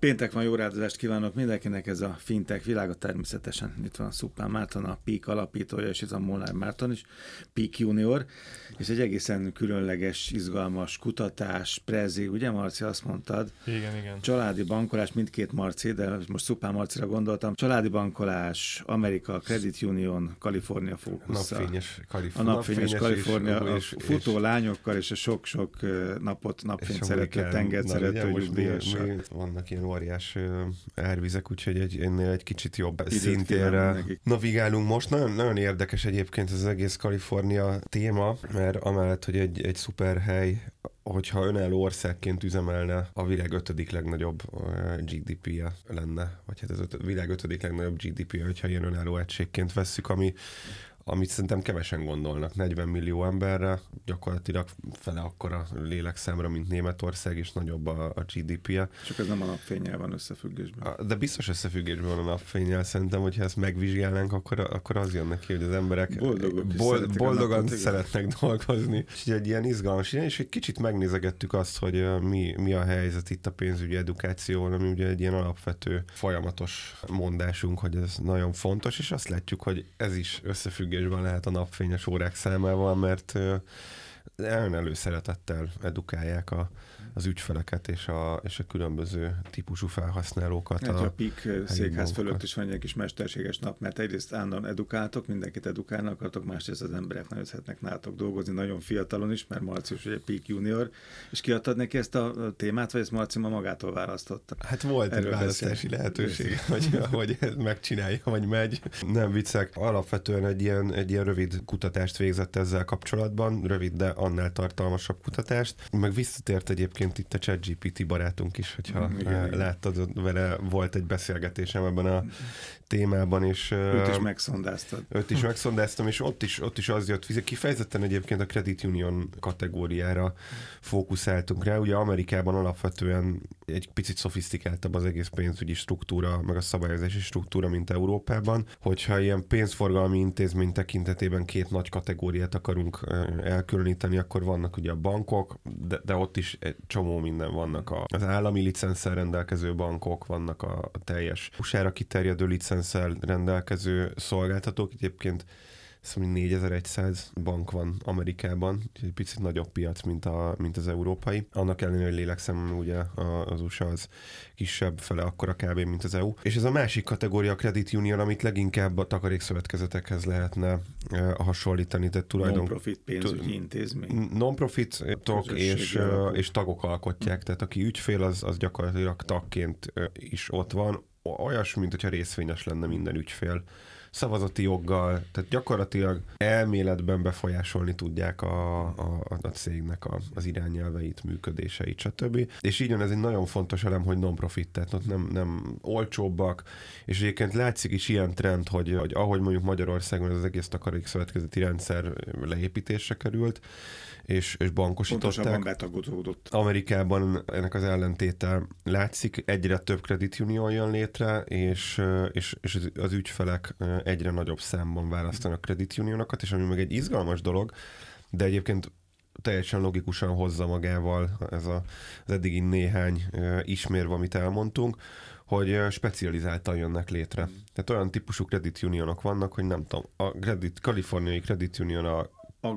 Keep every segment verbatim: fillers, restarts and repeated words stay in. Péntek van, jó rádozást kívánok mindenkinek, ez a Fintech Világa, természetesen itt van Suppan Márton, a Peak alapítója, és itt van Molnár Márton is, Peak junior, és egy egészen különleges, izgalmas kutatás, prezi, ugye Marci, azt mondtad? Igen, igen. Családi bankolás, mindkét Marci, de most Suppan Marcira gondoltam, családi bankolás, Amerika, Credit Union, Kalifornia fókusza. A napfényes Kalifornia. A napfényes Kalifornia, a futó lányokkal, és a sok-sok napot, napfényt szerető, tengert szerető nyugdíjassal. Vannak ilyen óriás árvizek, úgyhogy egy, ennél egy kicsit jobb Időt szintérre navigálunk most. Nagyon, nagyon érdekes egyébként ez az egész Kalifornia téma, mert amellett, hogy egy, egy szuper hely, hogyha önálló országként üzemelne, a világ ötödik legnagyobb gé dé pé-je lenne, vagy hát ez a világ ötödik legnagyobb gé dé pé-je, hogyha ilyen önálló egységként vesszük, ami amit szerintem kevesen gondolnak. negyven millió emberre, gyakorlatilag fele akkora lélekszámra, mint Németország, és nagyobb a, a gé dé pé-je. Csak ez nem a napfénnyel van összefüggésben. De biztos összefüggésben van a napfénnyel, szerintem, hogyha ezt megvizsgálnánk, akkor, akkor az jön neki, hogy az emberek bol- boldogan napot, szeretnek dolgozni. És egy ilyen izgalmas, és egy kicsit megnézegettük azt, hogy mi, mi a helyzet itt a pénzügyi edukáción, ami ugye egy ilyen alapvető folyamatos mondásunk, hogy ez nagyon fontos, és azt látjuk, hogy ez is összefügg lehet a napfényes órák számával, mert előszeretettel edukálják a, az ügyfeleket és a, és a különböző típusú felhasználókat. Hát a, a Peak székház fölött is van egy kis mesterséges nap, mert egyrészt állandóan edukáltok, mindenkit edukálni akartok, másrészt az emberek nagyon szeretnek nálatok dolgozni, nagyon fiatalon is, mert Marci is ugye Peak junior, és kiadtad neki ezt a témát, vagy ezt Marci ma magától választotta? Hát volt erről egy választási lehetőség, hogy, hogy megcsinálja, vagy megy. Nem viccek. Alapvetően egy ilyen, egy ilyen rövid kutatást végzett ezzel kapcsolatban, rövid, de annál tartalmasabb kutatást. Meg visszatért egyébként itt a Chat gé pé té barátunk is, hogyha igen, láttad, vele volt egy beszélgetésem ebben a témában, és... Őt is megszondáztad. Őt is megszondáztam, és ott is, ott is az jött, kifejezetten egyébként a Credit Union kategóriára fókuszáltunk rá. Ugye Amerikában alapvetően egy picit szofisztikáltabb az egész pénzügyi struktúra, meg a szabályozási struktúra, mint Európában. Hogyha ilyen pénzforgalmi intézmény tekintetében két nagy kategóriát akarunk elkülöníteni, akkor vannak ugye a bankok, de, de ott is egy csomó minden vannak. Az állami licenszel rendelkező bankok, vannak a teljes u es á-ra kiterjedő licenszel rendelkező szolgáltatók. Egyébként négyezer-száz bank van Amerikában, egy picit nagyobb piac, mint, a, mint az európai. Annak ellenére, hogy lélekszámon ugye az u es á az kisebb, fele akkora kb. Mint az é u. És ez a másik kategória a Credit Union, amit leginkább a takarékszövetkezetekhez lehetne hasonlítani. Tehát tulajdon... Non-profit pénzügyi intézmény. Non-profitok és, és tagok alkotják, tehát aki ügyfél, az, az gyakorlatilag tagként is ott van. Olyasmi, mint hogyha részvényes lenne minden ügyfél. Szavazati joggal, tehát gyakorlatilag elméletben befolyásolni tudják a, a, a cégnek a, az irányelveit, működéseit, stb. És így van, ez egy nagyon fontos elem, hogy non-profit, tehát ott nem, nem olcsóbbak, és egyébként látszik is ilyen trend, hogy, hogy ahogy mondjuk Magyarországon az egész takarékszövetkezeti rendszer leépítésre került, és, és bankosították. Pontosabban betagozódott. Amerikában ennek az ellentéte látszik, egyre több Credit Union jön létre, és, és, és az ügyfelek egyre nagyobb számban választanak Credit Unionokat, és ami meg egy izgalmas dolog, de egyébként teljesen logikusan hozza magával ez a, az eddigi néhány ismérve, amit elmondtunk, hogy specializáltan jönnek létre. Tehát olyan típusú Credit Unionok vannak, hogy nem tudom, a Credit, kaliforniai Credit Union a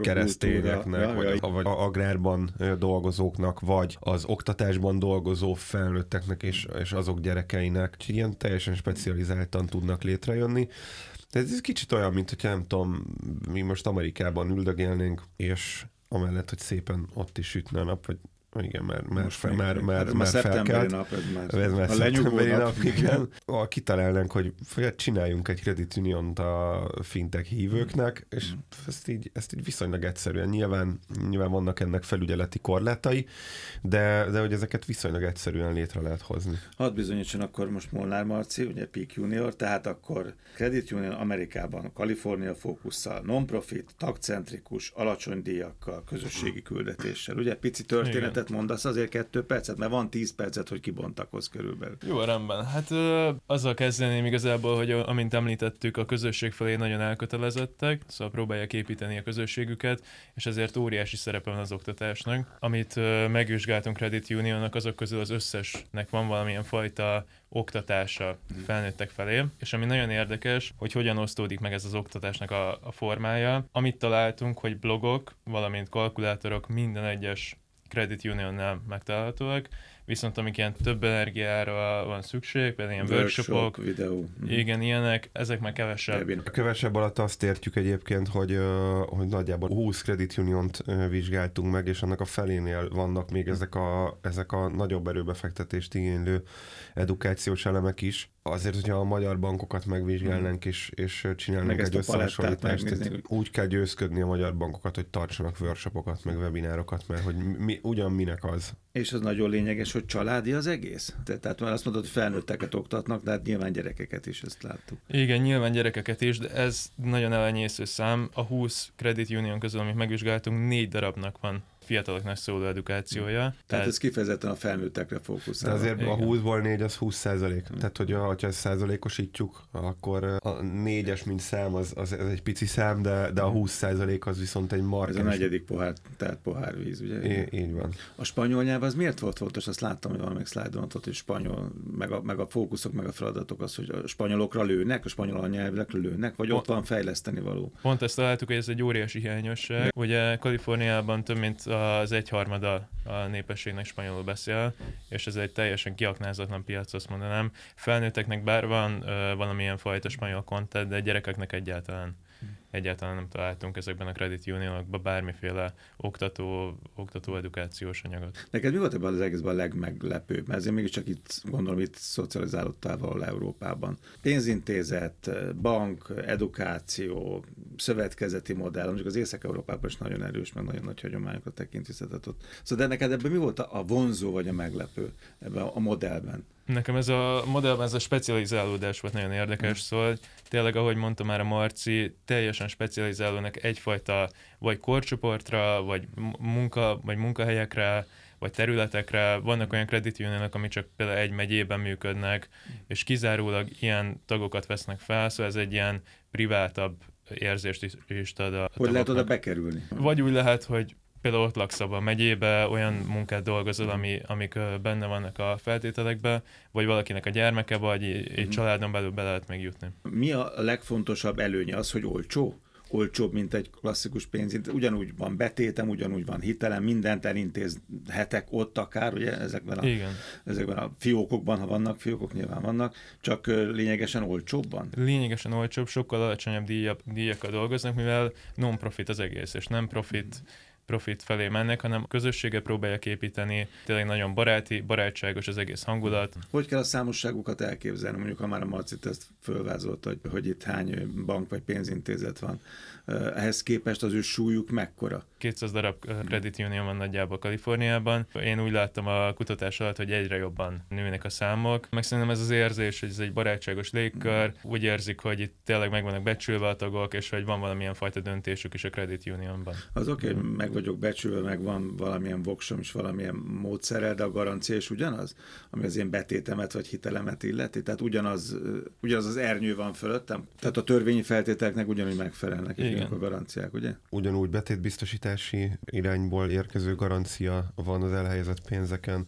keresztényeknek, ja, vagy, ja. vagy agrárban dolgozóknak, vagy az oktatásban dolgozó felnőtteknek és, és azok gyerekeinek. Úgyhogy ilyen teljesen specializáltan tudnak létrejönni. De ez kicsit olyan, mint hogyha nem tudom, mi most Amerikában üldögélnénk, és amellett, hogy szépen ott is sütne a nap, vagy igen, már, már, fel, még, már, már, már felkelt. Nap, ez már ez már a szeptemberi nap. nap igen. Ha kitalálnánk, hogy csináljunk egy Credit Uniont a fintech hívőknek, és mm. ezt, így, ezt így viszonylag egyszerűen. Nyilván, nyilván vannak ennek felügyeleti korlátai, de, de hogy ezeket viszonylag egyszerűen létre lehet hozni. Hadd bizonyítson akkor most Molnár Marci, ugye Peak Junior, tehát akkor Credit Union Amerikában, Kalifornia fókusszal, non-profit, tagcentrikus, alacsony díjakkal, közösségi küldetéssel. Ugye pici történetet percet mondasz, azért kettő percet, mert van tíz percet, hogy kibontakozz körülbelül. Jó, rendben. Hát azzal kezdeném igazából, hogy amint említettük, a közösség felé nagyon elkötelezettek, szóval próbálják építeni a közösségüket, és ezért óriási szerepe van az oktatásnak. Amit megvizsgáltunk Credit Unionnak, azok közül az összesnek van valamilyen fajta oktatása felnőttek felé, és ami nagyon érdekes, hogy hogyan osztódik meg ez az oktatásnak a, a formája. Amit találtunk, hogy blogok, valamint kalkulátorok minden egyes Credit Unionnál megtalálhatóak, viszont amik ilyen több energiára van szükség, például ilyen workshopok, workshop, videó. Igen, ilyenek, ezek már kevesebb. A kevesebb alatt azt értjük egyébként, hogy, hogy nagyjából húsz Credit Uniont vizsgáltunk meg, és annak a felénél vannak még ezek a, ezek a nagyobb erőbefektetést igénylő edukációs elemek is. Azért, hogyha a magyar bankokat megvizsgálnánk és, és csinálnánk egy összehasonlítást, úgy kell győzködni a magyar bankokat, hogy tartsanak workshopokat, meg webinárokat, mert hogy mi, ugyan minek az. És az nagyon lényeges, hogy családi az egész? Te, tehát már azt mondod, hogy felnőtteket oktatnak, de hát nyilván gyerekeket is, ezt láttuk. Igen, nyilván gyerekeket is, de ez nagyon elenyésző szám. A húsz Credit Union közül, amit megvizsgáltunk, négy darabnak van fiataloknak szóló edukációja. Tehát, tehát ez kifejezetten a felnőttekre fókuszál. De azért igen. A húszból négy az húsz százalék. Hmm. Tehát, hogyha, hogyha ezt százalékosítjuk, akkor a négyes, mint szám, az, az, az egy pici szám, de, de a húsz százalék az viszont egy markáns. Ez a negyedik pohár, tehát pohárvíz, ugye? É, így van. A spanyol nyelv az miért volt fontos? Azt láttam, hogy valamelyik szlájdon ott, hogy spanyol, meg a, meg a fókuszok, meg a feladatok az, hogy a spanyolokra lőnek, a spanyol nyelvre lőnek, vagy ott van fejleszteni való. Pont ezt találtuk, hogy ez egy óriási hiányosság. Ugye Kaliforniában több mint az egyharmada a népességnek spanyolul beszél, és ez egy teljesen kiaknázatlan piac, azt mondanám. Felnőtteknek bár van ö, valamilyen fajta spanyol content, de gyerekeknek egyáltalán, egyáltalán nem találtunk ezekben a Credit Unionokban bármiféle oktató, oktató edukációs anyagot. Neked mi volt ebben az egészben a legmeglepőbb? Mert azért mégiscsak itt, gondolom, itt szocializálódtál valahol Európában. Pénzintézet, bank, edukáció, szövetkezeti modell, mondjuk az Észak-Európában is nagyon erős, meg nagyon nagy hagyományokra tekint visszatetett. Szóval de neked ebben mi volt a vonzó vagy a meglepő ebben a modellben? Nekem ez a modellben, ez a specializálódás volt nagyon érdekes, szóval tényleg, ahogy mondta már a Marci, teljesen specializálódnak egyfajta vagy korcsoportra, vagy munka, vagy munkahelyekre, vagy területekre. Vannak olyan Credit Unionok, amik csak például egy megyében működnek, és kizárólag ilyen tagokat vesznek fel, szóval ez egy ilyen privátabb érzést is ad a Hogy tagoknak. Lehet oda bekerülni? Vagy úgy lehet, hogy például ott laksz abban a megyébe, olyan munkát dolgozol, ami, amik benne vannak a feltételekben, vagy valakinek a gyermeke, vagy egy családon belül be lehet megjutni. Mi a legfontosabb előnye az, hogy olcsó? Olcsóbb, mint egy klasszikus pénzint. Ugyanúgy van betétem, ugyanúgy van hitelem, mindent elintézhetek ott akár, ugye ezekben a, ezekben a fiókokban, ha vannak fiókok, nyilván vannak, csak lényegesen olcsóbban. Lényegesen olcsóbb, sokkal alacsonyabb díjak, díjakkal dolgoznak, mivel non-profit az egész, és nem profit profit felé mennek, hanem közösséget próbálják építeni, tényleg nagyon baráti, barátságos az egész hangulat. Hogy kell a számosságukat elképzelni? Mondjuk, ha már a Marcit ezt fölvázolt, hogy, hogy itt hány bank vagy pénzintézet van. Ehhez képest az ő súlyuk mekkora? kétszáz darab Credit Union van nagyjából Kaliforniában. Én úgy láttam a kutatás alatt, hogy egyre jobban nőnek a számok. Meg szerintem ez az érzés, hogy ez egy barátságos légkör, úgy érzik, hogy itt tényleg meg vannak becsülve a tagok, és hogy van valamilyen fajta döntésük is a Credit Unionban. Az oké, okay, meg vagyok becsülve, meg van valamilyen voksom és valamilyen módszerrel, de a garancia is ugyanaz, ami az én betétemet vagy hitelemet illeti. Tehát ugyanaz, ugyanaz az ernyő van fölöttem. Tehát a törvényi feltételeknek ugyanúgy megfelelnek. Igen. A garanciák, ugye? Ugyanúgy betétbiztosítási irányból érkező garancia van az elhelyezett pénzeken,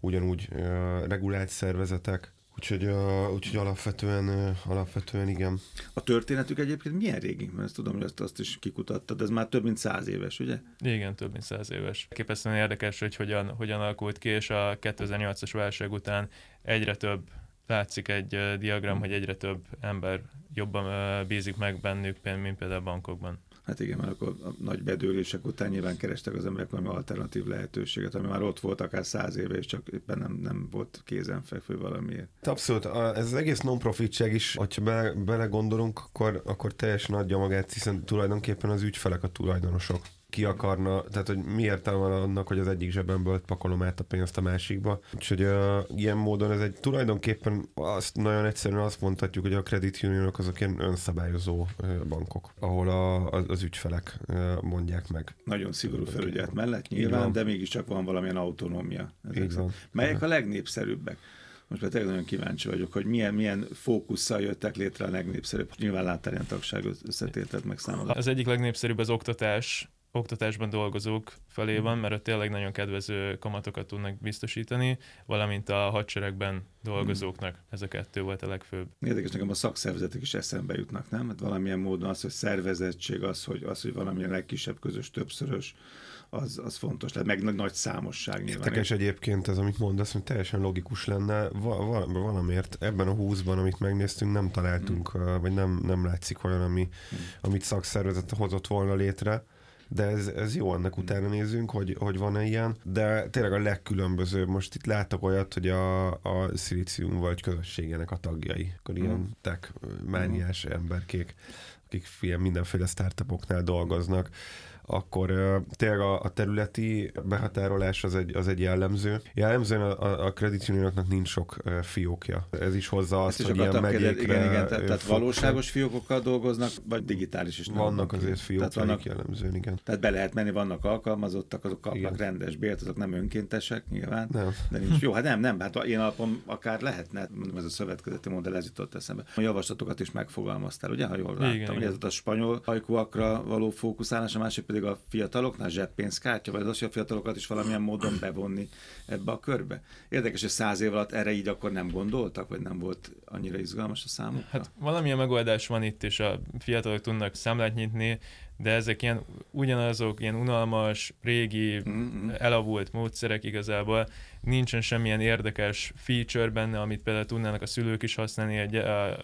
ugyanúgy uh, regulált szervezetek, úgyhogy, uh, úgyhogy alapvetően, uh, alapvetően igen. A történetük egyébként milyen régi? Mert ezt tudom, hogy azt, azt is kikutattad, ez már több mint száz éves, ugye? Igen, több mint száz éves. Képesztően érdekes, hogy hogyan, hogyan alakult ki, és a kétezer-nyolcas válság után egyre több, látszik egy diagram, hogy egyre több ember jobban bízik meg bennük, mint például a bankokban. Hát igen, mert akkor a nagy bedőlések után nyilván kerestek az emberek valami alternatív lehetőséget, ami már ott volt akár száz éve, és csak éppen nem, nem volt kézenfekvő valamiért. Abszolút, ez az egész non-profitság is, hogyha be, belegondolunk, akkor, akkor teljesen adja magát, hiszen tulajdonképpen az ügyfelek a tulajdonosok. ki akarna, tehát hogy mi értelme van annak, hogy az egyik zsebemből pakolom át a pénzt a másikba. Úgyhogy uh, ilyen módon ez egy tulajdonképpen azt nagyon egyszerűen azt mondhatjuk, hogy a Credit Unionok azok ilyen önszabályozó bankok, ahol a, az, az ügyfelek mondják meg. Nagyon szigorú felügyelet mellett nyilván, de mégiscsak van valamilyen autonómia. Melyek a legnépszerűbbek? Most már tényleg nagyon kíváncsi vagyok, hogy milyen, milyen fókusszal jöttek létre a legnépszerűbb. Nyilván láttál ilyen tagság összetételt meg számodat. Az egyik legnépszerűbb az oktatás. Oktatásban dolgozók felé van, mert ott tényleg nagyon kedvező kamatokat tudnak biztosítani, valamint a hadseregben dolgozóknak. Ez a kettő volt a legfőbb. Érdekes, nekem a szakszervezetek is eszembe jutnak, nem? Hát valamilyen módon az, hogy szervezettség, az, hogy, az, hogy valamilyen legkisebb közös többszörös, az, az fontos, tehát meg nagy számosság nyilván. Érdekes egyébként ez, amit mondasz, hogy teljesen logikus lenne. Val- valamiért ebben a húszban, amit megnéztünk, nem találtunk, hmm. vagy nem, nem látszik olyan, ami, hmm. amit szakszervezet hozott volna létre. De ez, ez jó, ennek utána nézünk, hogy, hogy van-e ilyen, de tényleg a legkülönbözőbb. Most itt látok olyat, hogy a, a Szilícium vagy közösségének a tagjai, akkor ilyen mm. tech mániás mm. emberkék, akik ilyen mindenféle startupoknál dolgoznak, akkor tényleg a, a területi behatárolás az egy, az egy jellemző. Jellemzően a, a Credit Unionoknak nincs sok fiókja. Ez is hozzá azt, is hogy ilyen megyékre... Kérdez, igen, igen, tehát, tehát valóságos fiókokkal dolgoznak, vagy digitális is. Vannak azért fiókjaik jellemzően, igen. Tehát be lehet menni, vannak alkalmazottak, azok kapnak igen. rendes bért, azok nem önkéntesek, nyilván. Nem. De nincs. Jó, hát nem, nem, hát ilyen alapon akár lehetne, mondom, ez a szövetkezeti modell, ez jutott eszembe. A javaslatokat is megfogalmaztál, ugye, ha jól láttam, igen, hogy igen. Ez a spanyol ajkúakra való fókuszálás, a másik pedig a fiataloknál zseppénzkártya, vagy az, hogy a fiatalokat is valamilyen módon bevonni ebbe a körbe. Érdekes, hogy száz év alatt erre így akkor nem gondoltak, vagy nem volt annyira izgalmas a számukra? Hát valamilyen megoldás van itt, és a fiatalok tudnak számlát nyitni, de ezek ilyen ugyanazok, ilyen unalmas, régi, mm-hmm. elavult módszerek igazából. Nincsen semmilyen érdekes feature benne, amit például tudnának a szülők is használni,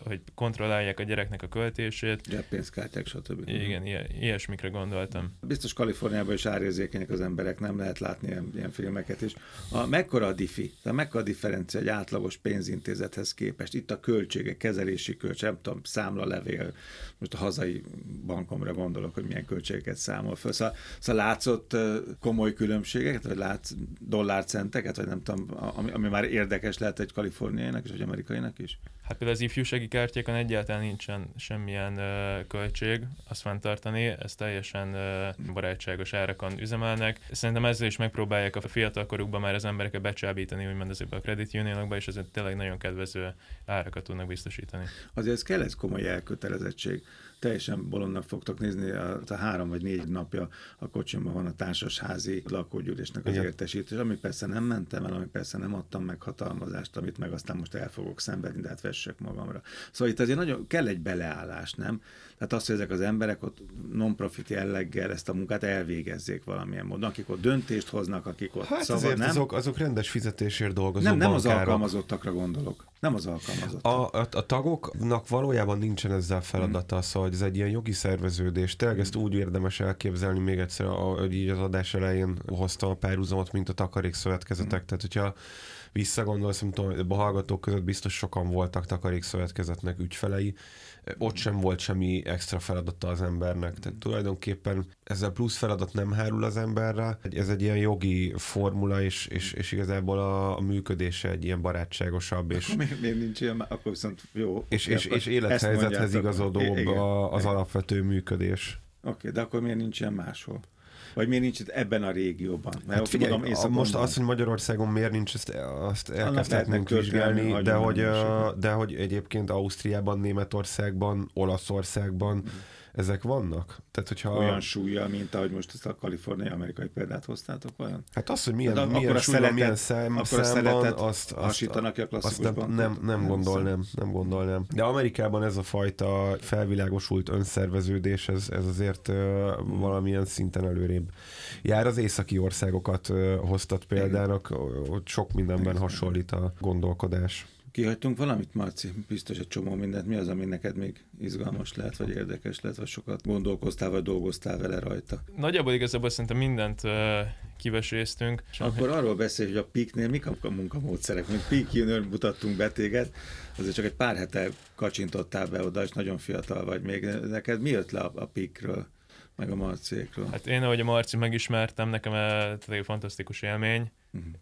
hogy kontrollálják a gyereknek a költését. Zseppénzkártyák, stb. Igen, ilyesmikre gondoltam. Biztos Kaliforniában is árérzékenyek az emberek, nem lehet látni ilyen, ilyen filmeket is. A, mekkora a diffi? A mekkora a differencia egy átlagos pénzintézethez képest? Itt a költsége, kezelési költség, nem tudom, számlalevél, most a hazai bankomra gondolok, hogy milyen költségeket számol föl. Szóval, szóval látszott komoly különbségeket, vagy látsz dollárcenteket, vagy nem tudom, ami, ami már érdekes lehet egy kaliforniainak és egy amerikainak is? Hát például az ifjúsági kártyákon egyáltalán nincsen semmilyen uh, költség, azt fenntartani, ez teljesen uh, barátságos árakon üzemelnek. Szerintem ezzel is megpróbálják a fiatalkorukban már az embereket becsábítani, úgymond ezekbe a Credit Unionokba, és ezért tényleg nagyon kedvező árakat tudnak biztosítani. Azért ez kell egy komoly elkötelezettség. Teljesen bolondnak fogtok nézni, a, a három vagy négy napja a kocsimban van a társasházi lakógyűlésnek az értesítés, ami persze nem mentem el, ami persze nem adtam meg hatalmazást, amit meg aztán most el fogok szenvedni, de hát vessek magamra. Szóval itt azért nagyon kell egy beleállás, nem? Tehát az, hogy ezek az emberek ott non-profit jelleggel ezt a munkát elvégezzék valamilyen módon, akik ott döntést hoznak, akik ott hát szabad, nem? Azok, azok rendes fizetésért dolgozó bankárok. Nem, nem az alkalmazottakra gondolok. Nem az alkalmazottak. A, a, a tagoknak valójában nincsen ezzel feladata, mm. szóval ez egy ilyen jogi szerveződés. Tényleg ezt úgy érdemes elképzelni, még egyszer, hogy így az adás elején hoztam a párhuzamot, mint a takarékszövetkezetek. Mm. Tehát, hogyha visszagondolsz, nem tudom, a hallgatók között biztos sokan voltak takarékszövetkezetnek ügyfelei, ott sem volt semmi extra feladata az embernek. Tehát tulajdonképpen ezzel plusz feladat nem hárul az emberre. Ez egy ilyen jogi formula, és, és, és igazából a, a működése egy ilyen barátságosabb. És, miért, miért nincs ilyen? Akkor viszont jó. És, és, és élethelyzethez igazodóbb a, az alapvető működés. Oké, okay, de akkor miért nincs ilyen máshol? Vagy miért nincs itt ebben a régióban? Mert hát figyelj, mondom, a, most azt, hogy Magyarországon miért nincs, ezt, azt elkezdhetnénk vizsgálni, de hogy, de hogy egyébként Ausztriában, Németországban, Olaszországban mm. ezek vannak? Tehát, hogyha... Olyan súlya, mint ahogy most ezt a kaliforniai-amerikai példát hoztátok, olyan? Hát az, hogy milyen, milyen akkor súlya, szeletet, milyen szám, akkor számban, azt, azt, azt nem, nem, nem, nem gondolnám. Nem gondolnám. De Amerikában ez a fajta felvilágosult önszerveződés, ez, ez azért uh, valamilyen szinten előrébb jár. Az északi országokat uh, hoztat példának, ott sok mindenben hasonlít a gondolkodás. Kihagytunk valamit, Marci? Biztos egy csomó mindent. Mi az, ami neked még izgalmas lehet, vagy érdekes lehet, vagy sokat gondolkoztál, vagy dolgoztál vele rajta? Nagyjából igazából szerintem mindent uh, kiveséztünk. Akkor hogy... arról beszélj, hogy a Peaknél mik a munkamódszerek. Mint Peak Junior mutattunk be téged, azért csak egy pár hete kacsintottál be oda, és nagyon fiatal vagy még. Neked mi jött le a Peakről? meg a Marciékról. Hát én, ahogy a Marci megismertem, nekem ez egy fantasztikus élmény.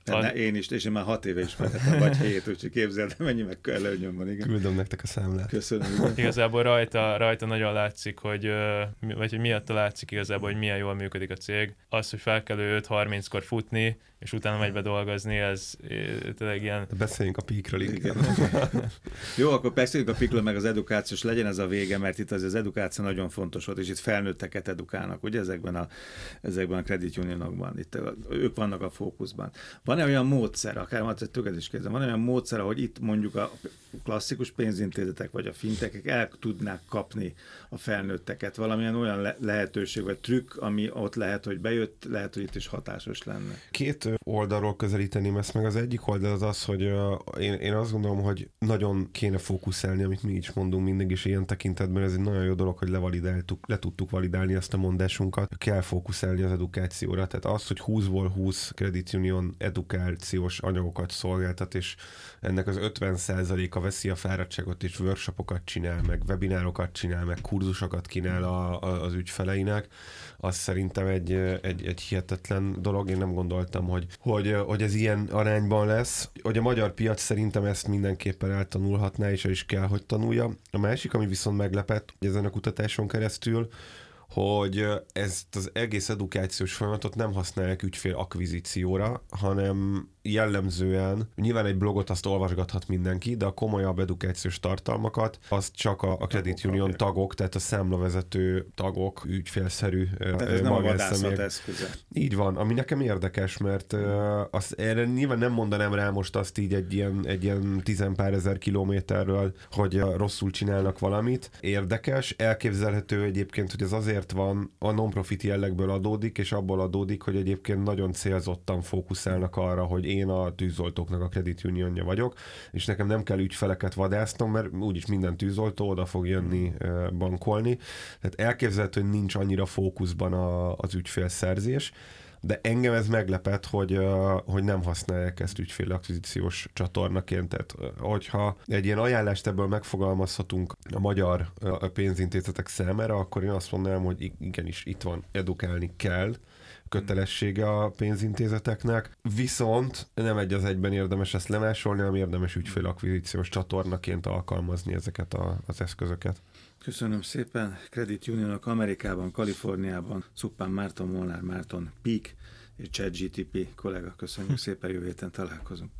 Uh-huh. Ad... Én is, és én már hat éve ismertem, vagy hét, úgyhogy képzeld, mennyi meg kell előnyömben, igen. Küldöm nektek a számlát. Köszönöm. Igen. Igazából rajta, rajta nagyon látszik, hogy, vagy hogy miatta látszik igazából, hogy milyen jól működik a cég. Az, hogy fel kell öt harminckor futni, és utána megy be dolgozni, ez tényleg ilyen... Beszéljünk a Peakről. Igen. Jó, akkor beszéljünk a Peakről, meg az edukációs, legyen ez a vége, mert itt az, az edukáció nagyon fontos volt, és itt felnőtteket edukálnak, ugye, ezekben a, ezekben a Credit Unionokban. Itt ők vannak a fókuszban. Van-e olyan módszer, akár már tőled is kérdezem, van olyan módszer, hogy itt mondjuk a klasszikus pénzintézetek vagy a fintekek el tudnák kapni a felnőtteket? Valamilyen olyan le- lehetőség vagy trükk, ami ott lehet, hogy bejött, lehet, hogy itt is hatásos lenne. Két oldalról közelíteném ezt meg. Az egyik oldal az az, hogy én, én azt gondolom, hogy nagyon kéne fókuszálni, amit mi is mondunk mindig, és ilyen tekintetben ez egy nagyon jó dolog, hogy levalidáltuk, le tudtuk validálni ezt a mondásunkat. Kell fókuszálni az edukációra. Tehát az, hogy húszból húsz Credit Union edukációs anyagokat szolgáltat, és ennek az ötven százaléka veszi a fáradtságot, és workshopokat csinál, meg webinárokat csinál, meg kurzusokat kínál a, a, az ügyfeleinek, az szerintem egy, egy, egy hihetetlen dolog. Én nem gondoltam, hogy, hogy, hogy ez ilyen arányban lesz. Hogy a magyar piac szerintem ezt mindenképpen eltanulhatná, és el is kell, hogy tanulja. A másik, ami viszont meglepett, hogy ezen a kutatáson keresztül, hogy ezt az egész edukációs folyamatot nem használják ügyfél akvizícióra, hanem jellemzően, nyilván egy blogot azt olvasgathat mindenki, de a komolyabb edukációs tartalmakat azt csak a, a Credit Union tagok, tehát a számlavezető tagok, ügyfélszerű magánszemélyek. Így van, ami nekem érdekes, mert azt, erre nyilván nem mondanám rá most azt így egy ilyen, egy ilyen tizenpár ezer kilométerről, hogy rosszul csinálnak valamit. Érdekes, elképzelhető egyébként, hogy ez azért van, a non-profit jellegből adódik, és abból adódik, hogy egyébként nagyon célzottan fókuszálnak arra, hogy én a tűzoltóknak a Credit Unionja vagyok, és nekem nem kell ügyfeleket vadásznom, mert úgyis minden tűzoltó oda fog jönni bankolni. Tehát elképzelhető, hogy nincs annyira fókuszban a, az ügyfélszerzés, de engem ez meglepett, hogy, hogy nem használják ezt ügyfél akvizíciós csatornaként. Tehát hogyha egy ilyen ajánlást ebből megfogalmazhatunk a magyar pénzintézetek számára, akkor én azt mondanám, hogy igenis itt van, edukálni kell, kötelessége a pénzintézeteknek, viszont nem egy az egyben érdemes ezt lemásolni, hanem érdemes ügyfélakvizíciós csatornaként alkalmazni ezeket a, az eszközöket. Köszönöm szépen. Credit Unionok Amerikában, Kaliforniában, Suppan Márton, Molnár Márton, Peak és Chat gé té pé kolléga. Köszönjük szépen, jövő héten találkozunk.